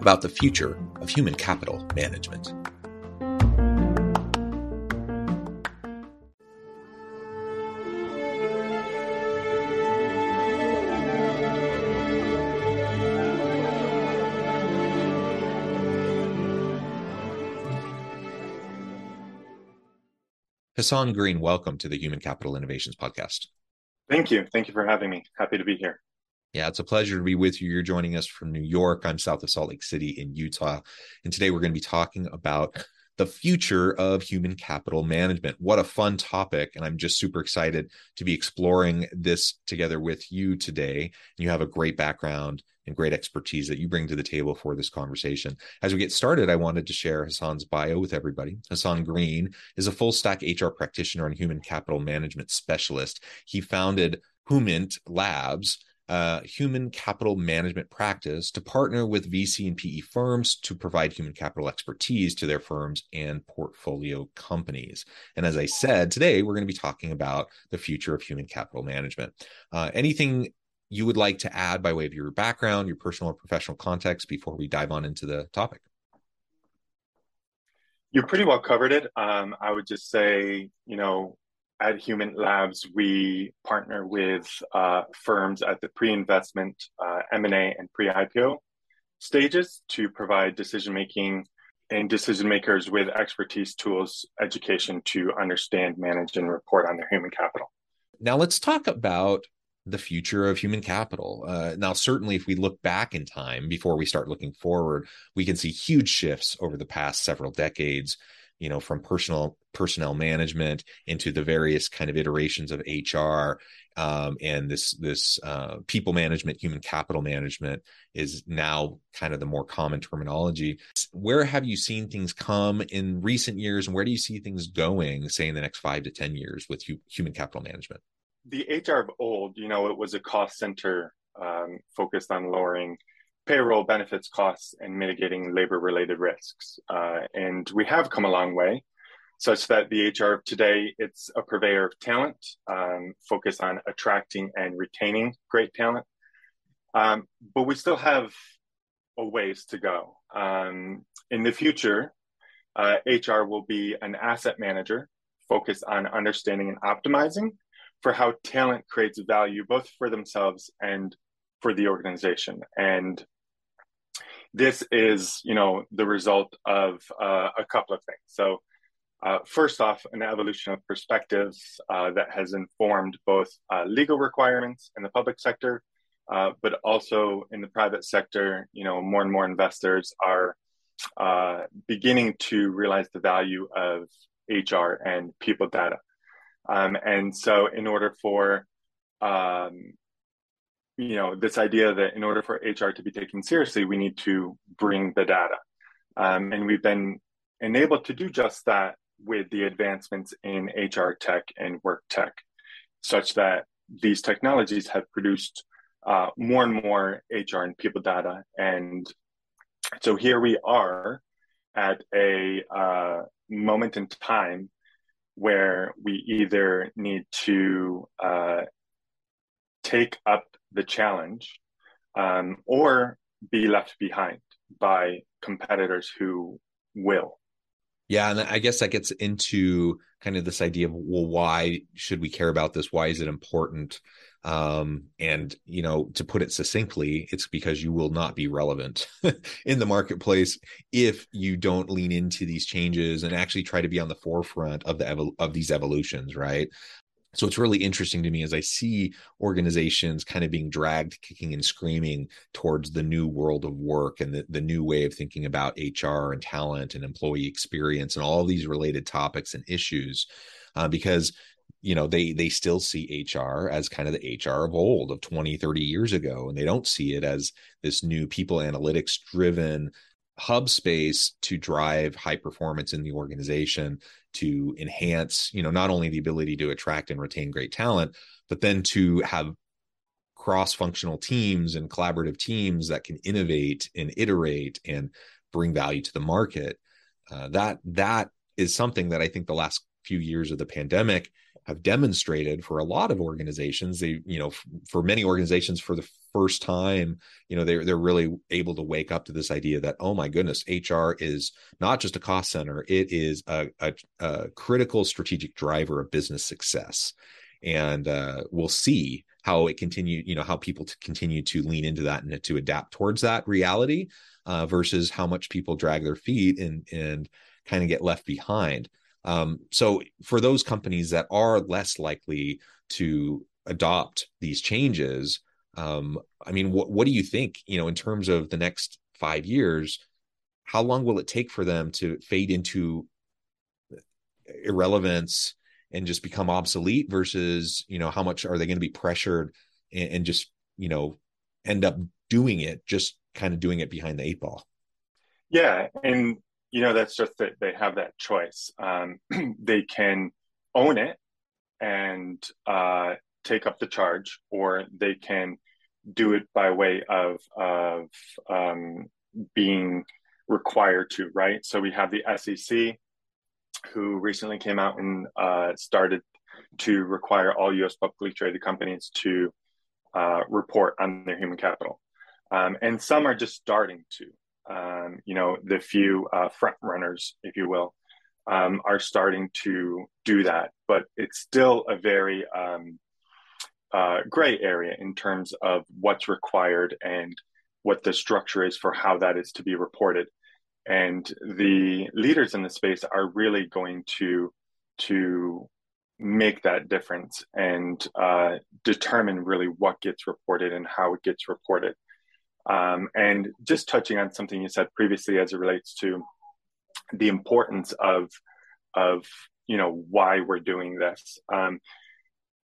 about the future of human capital management. Hasan Greene, welcome to the Human Capital Innovations Podcast. Thank you. Thank you for having me. Happy to be here. Yeah, it's a pleasure to be with you. You're joining us from New York. I'm south of Salt Lake City in Utah. And today we're going to be talking about the future of human capital management. What a fun topic. And I'm just super excited to be exploring this together with you today. You have a great background and great expertise that you bring to the table for this conversation. As we get started, I wanted to share Hasan's bio with everybody. Hasan Greene is a full-stack HR practitioner and human capital management specialist. He founded HumInt Labs, human capital management practice, to partner with VC and PE firms to provide human capital expertise to their firms and portfolio companies. And as I said, today we're going to be talking about the future of human capital management. Anything you would like to add by way of your background, your personal or professional context before we dive on into the topic? You pretty well covered it. I would just say, at HumInt Labs, we partner with firms at the pre-investment, M&A and pre-IPO stages to provide decision-making and decision-makers with expertise, tools, education to understand, manage, and report on their human capital. Now let's talk about the future of human capital. Now, certainly if we look back in time before we start looking forward, we can see huge shifts over the past several decades, from personnel management into the various kind of iterations of HR, and this people management, human capital management is now kind of the more common terminology. Where have you seen things come in recent years, and where do you see things going, say, in the next 5 to 10 years with human capital management? The HR of old, it was a cost center focused on lowering payroll, benefits, costs, and mitigating labor-related risks. And we have come a long way, such that the HR of today, it's a purveyor of talent, focused on attracting and retaining great talent. But we still have a ways to go. In the future, HR will be an asset manager focused on understanding and optimizing for how talent creates value, both for themselves and for the organization. And this is, the result of a couple of things. So first off, an evolution of perspectives that has informed both legal requirements in the public sector, but also in the private sector. More and more investors are beginning to realize the value of HR and people data. And so in order for, this idea that in order for HR to be taken seriously, we need to bring the data. And we've been enabled to do just that with the advancements in HR tech and work tech, such that these technologies have produced more and more HR and people data. And so here we are at a moment in time where we either need to take up the challenge or be left behind by competitors who will. Yeah. And I guess that gets into kind of this idea of, well, why should we care about this? Why is it important? And, you know, to put it succinctly, it's because you will not be relevant in the marketplace if you don't lean into these changes and actually try to be on the forefront of these evolutions, right? So it's really interesting to me as I see organizations kind of being dragged, kicking and screaming towards the new world of work and the new way of thinking about HR and talent and employee experience and all these related topics and issues, because you know, they still see HR as kind of the HR of old, of 20, 30 years ago, and they don't see it as this new people analytics driven hub space to drive high performance in the organization, to enhance, you know, not only the ability to attract and retain great talent, but then to have cross-functional teams and collaborative teams that can innovate and iterate and bring value to the market. That is something that I think the last few years of the pandemic have demonstrated for a lot of organizations. They, you know, for many organizations, for the first time, you know, they're really able to wake up to this idea that, oh my goodness, HR is not just a cost center. It is a critical strategic driver of business success. And we'll see how it continue, you know, how people to continue to lean into that and to adapt towards that reality versus how much people drag their feet and kind of get left behind. So for those companies that are less likely to adopt these changes, I mean, what do you think, you know, in terms of the next 5 years, how long will it take for them to fade into irrelevance and just become obsolete versus, you know, how much are they going to be pressured and just, you know, end up doing it, just kind of doing it behind the eight ball? Yeah. And you know, that's just that they have that choice. They can own it and take up the charge, or they can do it by way of being required to, right? So we have the SEC, who recently came out and started to require all U.S. publicly traded companies to report on their human capital. And some are just starting to. You know, the few front runners, if you will, are starting to do that, but it's still a very gray area in terms of what's required and what the structure is for how that is to be reported. And the leaders in the space are really going to make that difference and determine really what gets reported and how it gets reported. And just touching on something you said previously as it relates to the importance of you know, why we're doing this.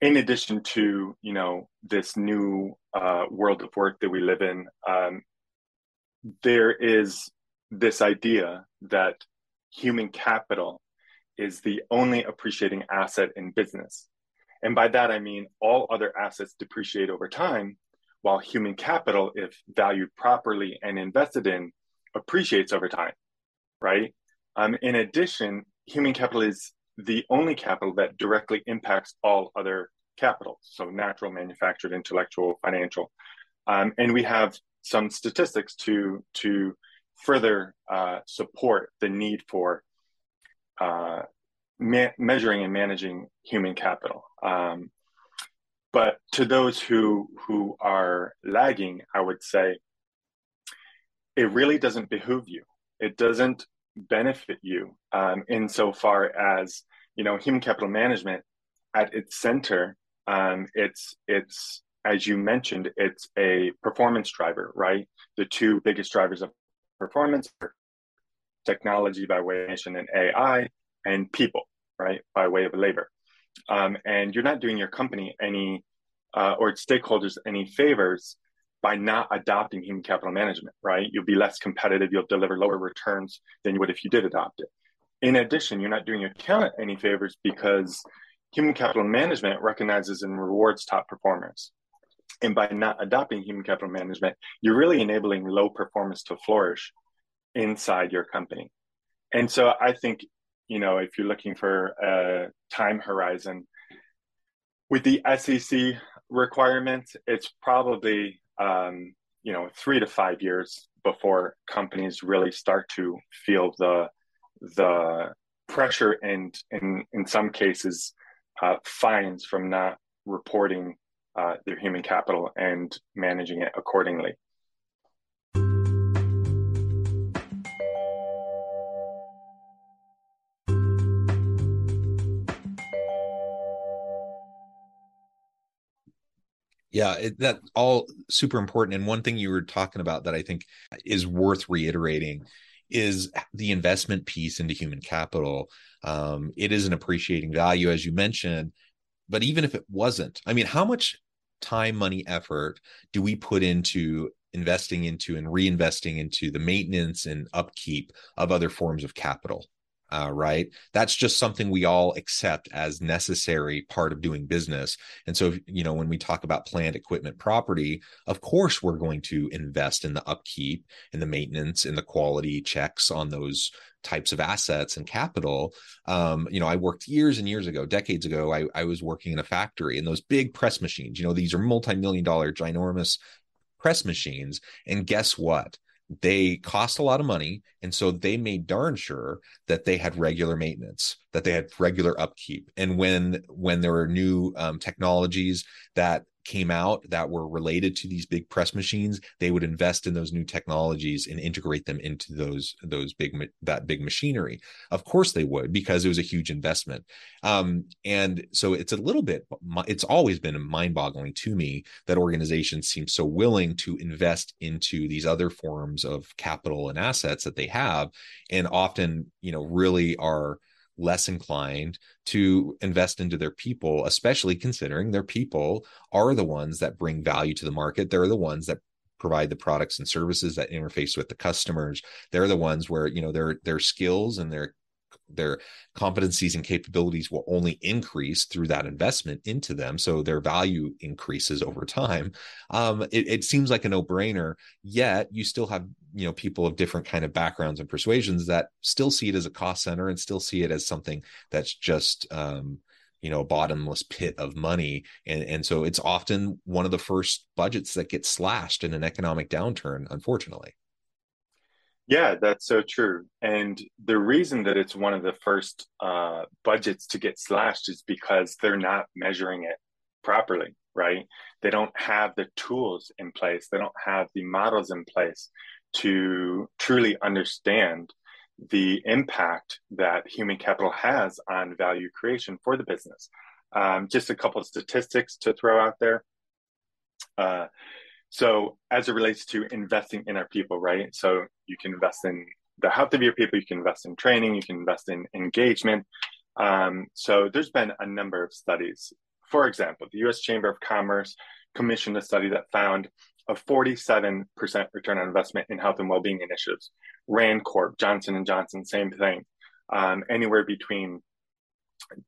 In addition to, you know, this new world of work that we live in, there is this idea that human capital is the only appreciating asset in business. And by that, I mean all other assets depreciate over time, while human capital, if valued properly and invested in, appreciates over time, right? In addition, human capital is the only capital that directly impacts all other capital, so natural, manufactured, intellectual, financial. And we have some statistics to further support the need for measuring and managing human capital. But to those who are lagging, I would say, it really doesn't behoove you. It doesn't benefit you insofar as, you know, human capital management at its center, it's as you mentioned, it's a performance driver, right? The two biggest drivers of performance are technology by way of nation and AI, and people, right, by way of labor. And you're not doing your company any or its stakeholders any favors by not adopting human capital management, right? You'll be less competitive. You'll deliver lower returns than you would if you did adopt it. In addition, you're not doing your talent any favors because human capital management recognizes and rewards top performers. And by not adopting human capital management, you're really enabling low performance to flourish inside your company. And so I think, you know, if you're looking for a time horizon, with the SEC requirements, it's probably, you know, 3 to 5 years before companies really start to feel the the pressure and in some cases fines from not reporting their human capital and managing it accordingly. Yeah, that all super important. And one thing you were talking about that I think is worth reiterating is the investment piece into human capital. It is an appreciating value, as you mentioned, but even if it wasn't, I mean, how much time, money, effort do we put into investing into and reinvesting into the maintenance and upkeep of other forms of capital? Right. That's just something we all accept as necessary part of doing business. And so, you know, when we talk about plant, equipment, property, of course, we're going to invest in the upkeep and the maintenance and the quality checks on those types of assets and capital. You know, I worked years and years ago, decades ago, I was working in a factory and those big press machines, you know, these are multi-million-dollar ginormous press machines. And guess what? They cost a lot of money. And so they made darn sure that they had regular maintenance, that they had regular upkeep. And when there were new technologies that came out that were related to these big press machines, they would invest in those new technologies and integrate them into that big machinery. Of course they would, because it was a huge investment. And so it's always been mind-boggling to me that organizations seem so willing to invest into these other forms of capital and assets that they have, and often, you know, really are less inclined to invest into their people, especially considering their people are the ones that bring value to the market. They're the ones that provide the products and services that interface with the customers. They're the ones where, you know, their skills and their competencies and capabilities will only increase through that investment into them. So their value increases over time. It seems like a no-brainer, yet you still have, you know, people of different kind of backgrounds and persuasions that still see it as a cost center and still see it as something that's just, you know, a bottomless pit of money. And so it's often one of the first budgets that gets slashed in an economic downturn, unfortunately. Yeah, that's so true. And the reason that it's one of the first budgets to get slashed is because they're not measuring it properly, right? They don't have the tools in place. They don't have the models in place to truly understand the impact that human capital has on value creation for the business. Just a couple of statistics to throw out there. So as it relates to investing in our people, right? So you can invest in the health of your people, you can invest in training, you can invest in engagement. So there's been a number of studies. For example, the U.S. Chamber of Commerce commissioned a study that found a 47% return on investment in health and well-being initiatives. Rand Corp, Johnson and Johnson, same thing. Anywhere between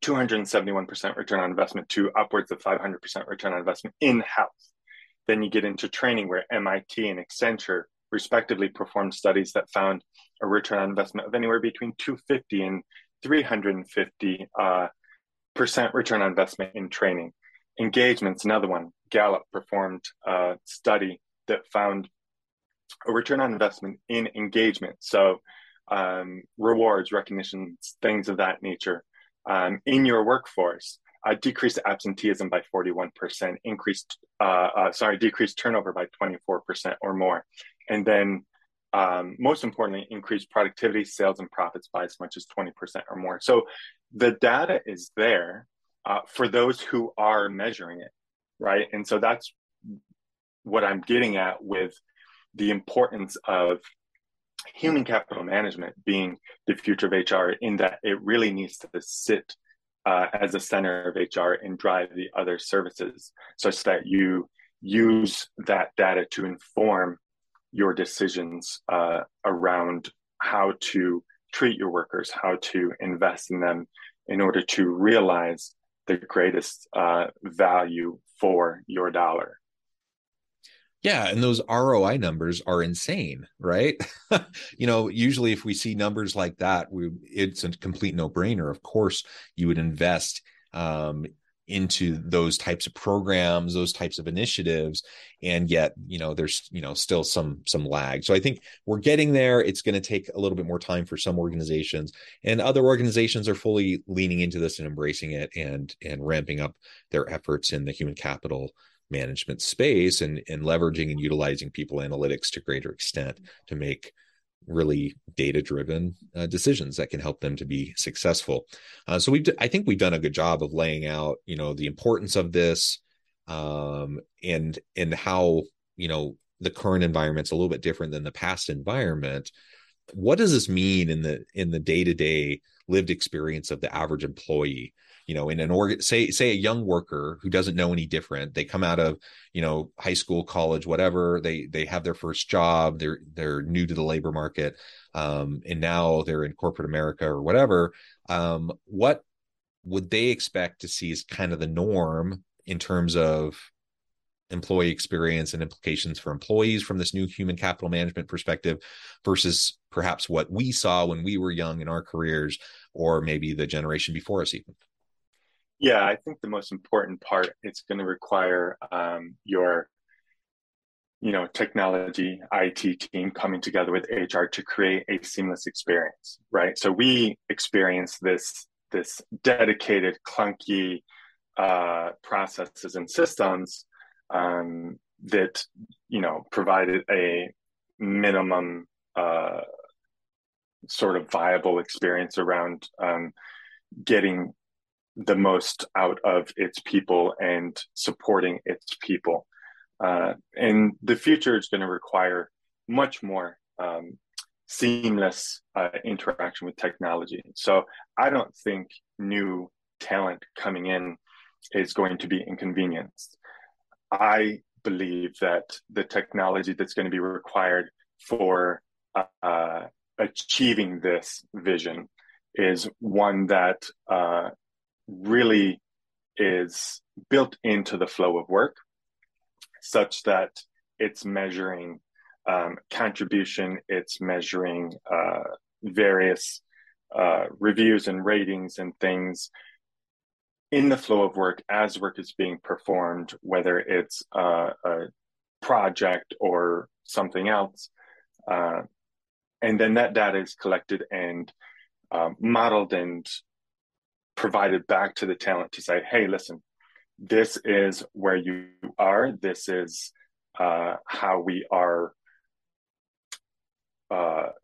271% return on investment to upwards of 500% return on investment in health. Then you get into training where MIT and Accenture respectively performed studies that found a return on investment of anywhere between 250 and 350% return on investment in training. Engagement's another one. Gallup performed a study that found a return on investment in engagement. So rewards, recognitions, things of that nature. In your workforce, decreased absenteeism by 41%, decreased turnover by 24% or more. And then most importantly, increased productivity, sales, and profits by as much as 20% or more. So the data is there for those who are measuring it, right? And so that's what I'm getting at with the importance of human capital management being the future of HR, in that it really needs to sit as a center of HR and drive the other services, such that you use that data to inform your decisions around how to treat your workers, how to invest in them in order to realize the greatest value for your dollar. Yeah. And those ROI numbers are insane, right? You know, usually if we see numbers like that, it's a complete no-brainer. Of course, you would invest into those types of programs, those types of initiatives. And yet, there's, still some lag. So I think we're getting there. It's going to take a little bit more time for some organizations, and other organizations are fully leaning into this and embracing it and ramping up their efforts in the human capital management space and leveraging and utilizing people analytics to greater extent to make really data-driven decisions that can help them to be successful. So I think we've done a good job of laying out, the importance of this and how, the current environment's a little bit different than the past environment. What does this mean in the day-to-day lived experience of the average employee? In an org, say a young worker who doesn't know any different, they come out of, high school, college, whatever, they have their first job, they're new to the labor market. And now they're in corporate America or whatever. What would they expect to see as kind of the norm in terms of employee experience and implications for employees from this new human capital management perspective versus perhaps what we saw when we were young in our careers, or maybe the generation before us even? Yeah, I think the most important part, it's going to require your, technology, IT team coming together with HR to create a seamless experience, right? So we experience this dedicated, clunky processes and systems that, provided a minimum sort of viable experience around getting the most out of its people and supporting its people. And the future is going to require much more seamless interaction with technology. So I don't think new talent coming in is going to be inconvenienced. I believe that the technology that's going to be required for achieving this vision is one that really is built into the flow of work, such that it's measuring contribution, it's measuring various reviews and ratings and things in the flow of work as work is being performed, whether it's a project or something else. And then that data is collected and modeled and provided back to the talent to say, hey, listen, this is where you are. This is how we are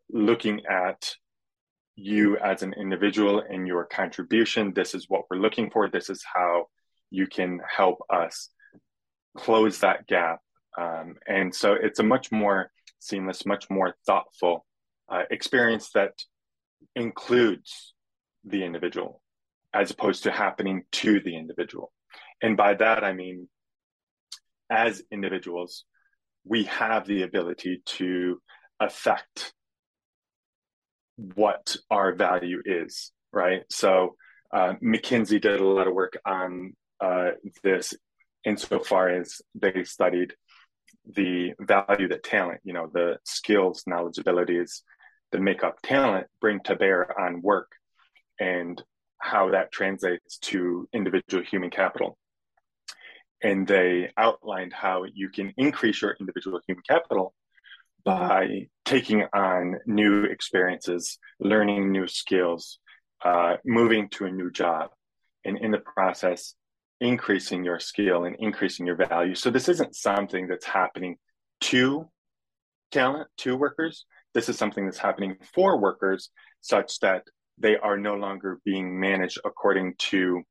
looking at you as an individual and your contribution. This is what we're looking for. This is how you can help us close that gap. And so it's a much more seamless, much more thoughtful experience that includes the individual, as opposed to happening to the individual. And by that, I mean, as individuals, we have the ability to affect what our value is, right? So McKinsey did a lot of work on this insofar as they studied the value that talent, the skills, knowledge, abilities that make up talent bring to bear on work, and how that translates to individual human capital. And they outlined how you can increase your individual human capital by taking on new experiences, learning new skills, moving to a new job, and in the process, increasing your skill and increasing your value. So this isn't something that's happening to talent, to workers. This is something that's happening for workers, such that they are no longer being managed according to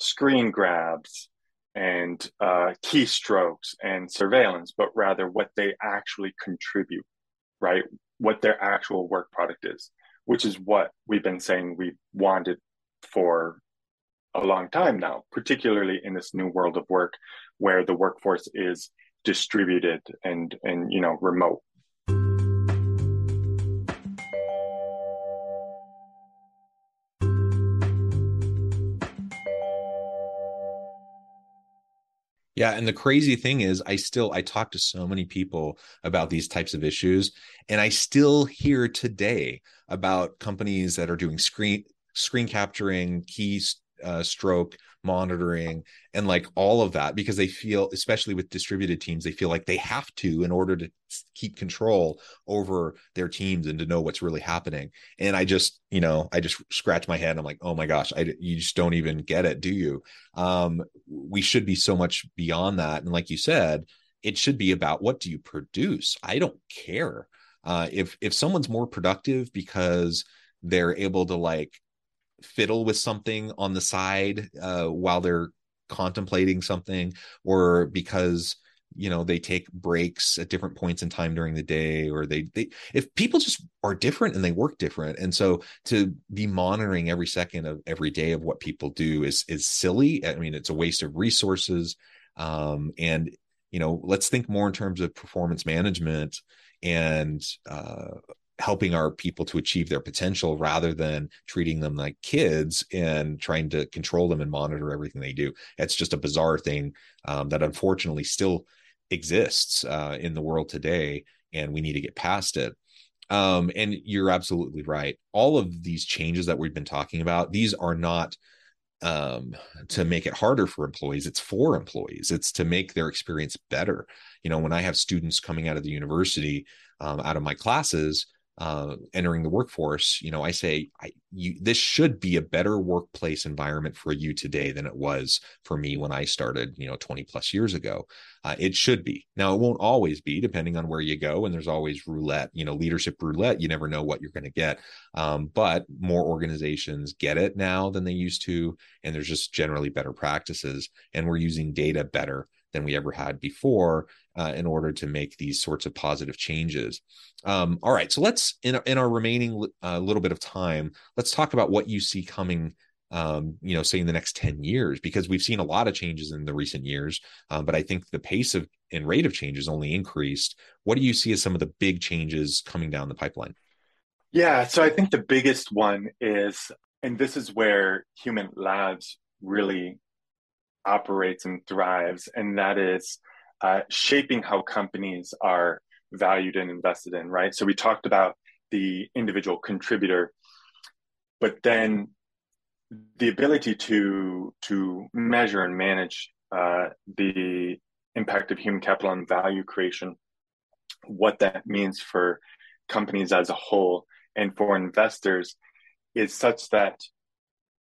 screen grabs and keystrokes and surveillance, but rather what they actually contribute, right? What their actual work product is, which is what we've been saying we wanted for a long time now, particularly in this new world of work where the workforce is distributed and remote. Yeah. And the crazy thing is I talk to so many people about these types of issues, and I still hear today about companies that are doing screen capturing, key stroke monitoring, and like all of that, because they feel, especially with distributed teams, they feel like they have to, in order to keep control over their teams and to know what's really happening. And I just, you know, I just scratch my head. I'm like, oh my gosh, you just don't even get it, do you? We should be so much beyond that. And like you said, it should be about, what do you produce? I don't care. If someone's more productive because they're able to like fiddle with something on the side while they're contemplating something, or because, you know, they take breaks at different points in time during the day, or if people just are different and they work different. And so to be monitoring every second of every day of what people do is silly. I mean, it's a waste of resources. And, you know, let's think more in terms of performance management and helping our people to achieve their potential, rather than treating them like kids and trying to control them and monitor everything they do. It's just a bizarre thing that unfortunately still exists in the world today, and we need to get past it. And you're absolutely right. All of these changes that we've been talking about, these are not to make it harder for employees. It's for employees. It's to make their experience better. You know, when I have students coming out of the university, out of my classes, entering the workforce, you know, I say, this should be a better workplace environment for you today than it was for me when I started, you know, 20 plus years ago. It should be. Now, it won't always be, depending on where you go. And there's always roulette, you know, leadership roulette. You never know what you're going to get. But more organizations get it now than they used to. And there's just generally better practices. And we're using data better than we ever had before in order to make these sorts of positive changes. All right, so let's, in our remaining little bit of time, let's talk about what you see coming, you know, say in the next 10 years, because we've seen a lot of changes in the recent years, but I think the pace of and rate of change has only increased. What do you see as some of the big changes coming down the pipeline? Yeah, so I think the biggest one is, and this is where HumInt Labs really operates and thrives, and that is shaping how companies are valued and invested in, right? So we talked about the individual contributor, but then the ability to measure and manage the impact of human capital and value creation, what that means for companies as a whole and for investors, is such that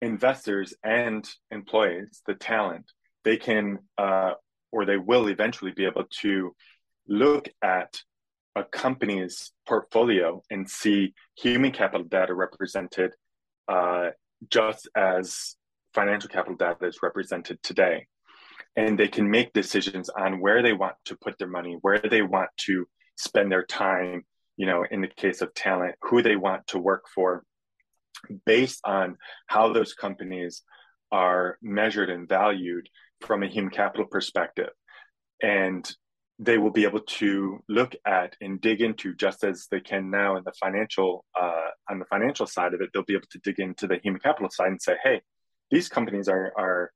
investors and employees, the talent, they can or they will eventually be able to look at a company's portfolio and see human capital data represented just as financial capital data is represented today. And they can make decisions on where they want to put their money, where they want to spend their time, you know, in the case of talent, who they want to work for, based on how those companies are measured and valued from a human capital perspective. And they will be able to look at and dig into, just as they can now in the financial, on the financial side of it, they'll be able to dig into the human capital side and say, hey, these companies are,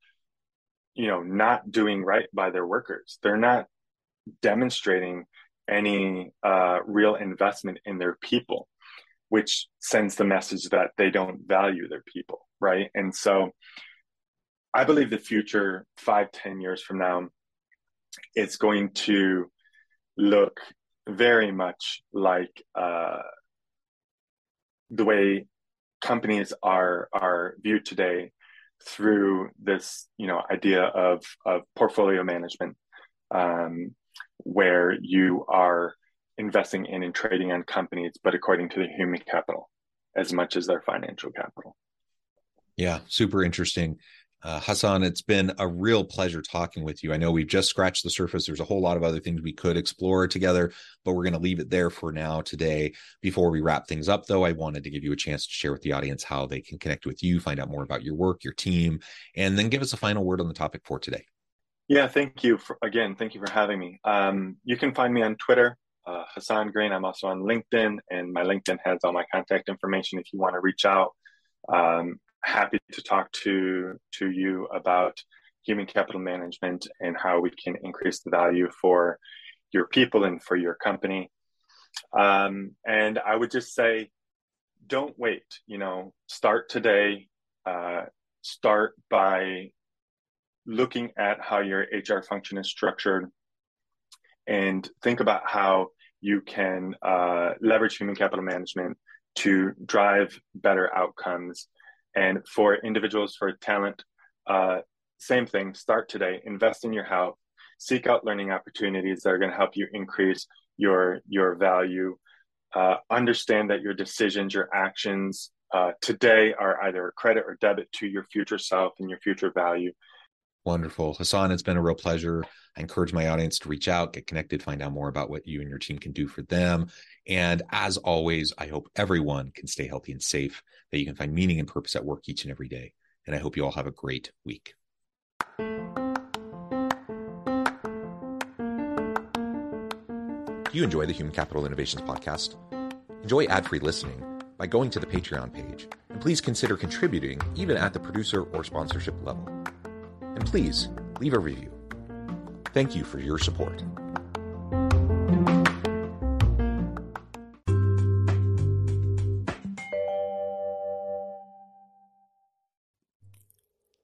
you know, not doing right by their workers. They're not demonstrating any real investment in their people, which sends the message that they don't value their people, right? And so I believe the future, 5-10 years from now, it's going to look very much like the way companies are viewed today, through this, you know, idea of portfolio management, where you are investing in and trading on companies, but according to the human capital as much as their financial capital. Yeah, super interesting. Hasan, it's been a real pleasure talking with you. I know we've just scratched the surface. There's a whole lot of other things we could explore together, but we're going to leave it there for now today. Before we wrap things up, though, I wanted to give you a chance to share with the audience how they can connect with you, find out more about your work, your team, and then give us a final word on the topic for today. Yeah, thank you. Thank you for having me. You can find me on Twitter, Hasan Greene. I'm also on LinkedIn, and my LinkedIn has all my contact information if you want to reach out. Happy to talk to you about human capital management and how we can increase the value for your people and for your company. And I would just say, don't wait, you know, start today, start by looking at how your HR function is structured and think about how you can leverage human capital management to drive better outcomes. And for individuals, for talent, same thing, start today, invest in your health, seek out learning opportunities that are gonna help you increase your value. Understand that your decisions, your actions today are either a credit or debit to your future self and your future value. Wonderful. Hasan, it's been a real pleasure. I encourage my audience to reach out, get connected, find out more about what you and your team can do for them. And as always, I hope everyone can stay healthy and safe, that you can find meaning and purpose at work each and every day. And I hope you all have a great week. Do you enjoy the Human Capital Innovations Podcast? Enjoy ad-free listening by going to the Patreon page, and please consider contributing even at the producer or sponsorship level. And please leave a review. Thank you for your support.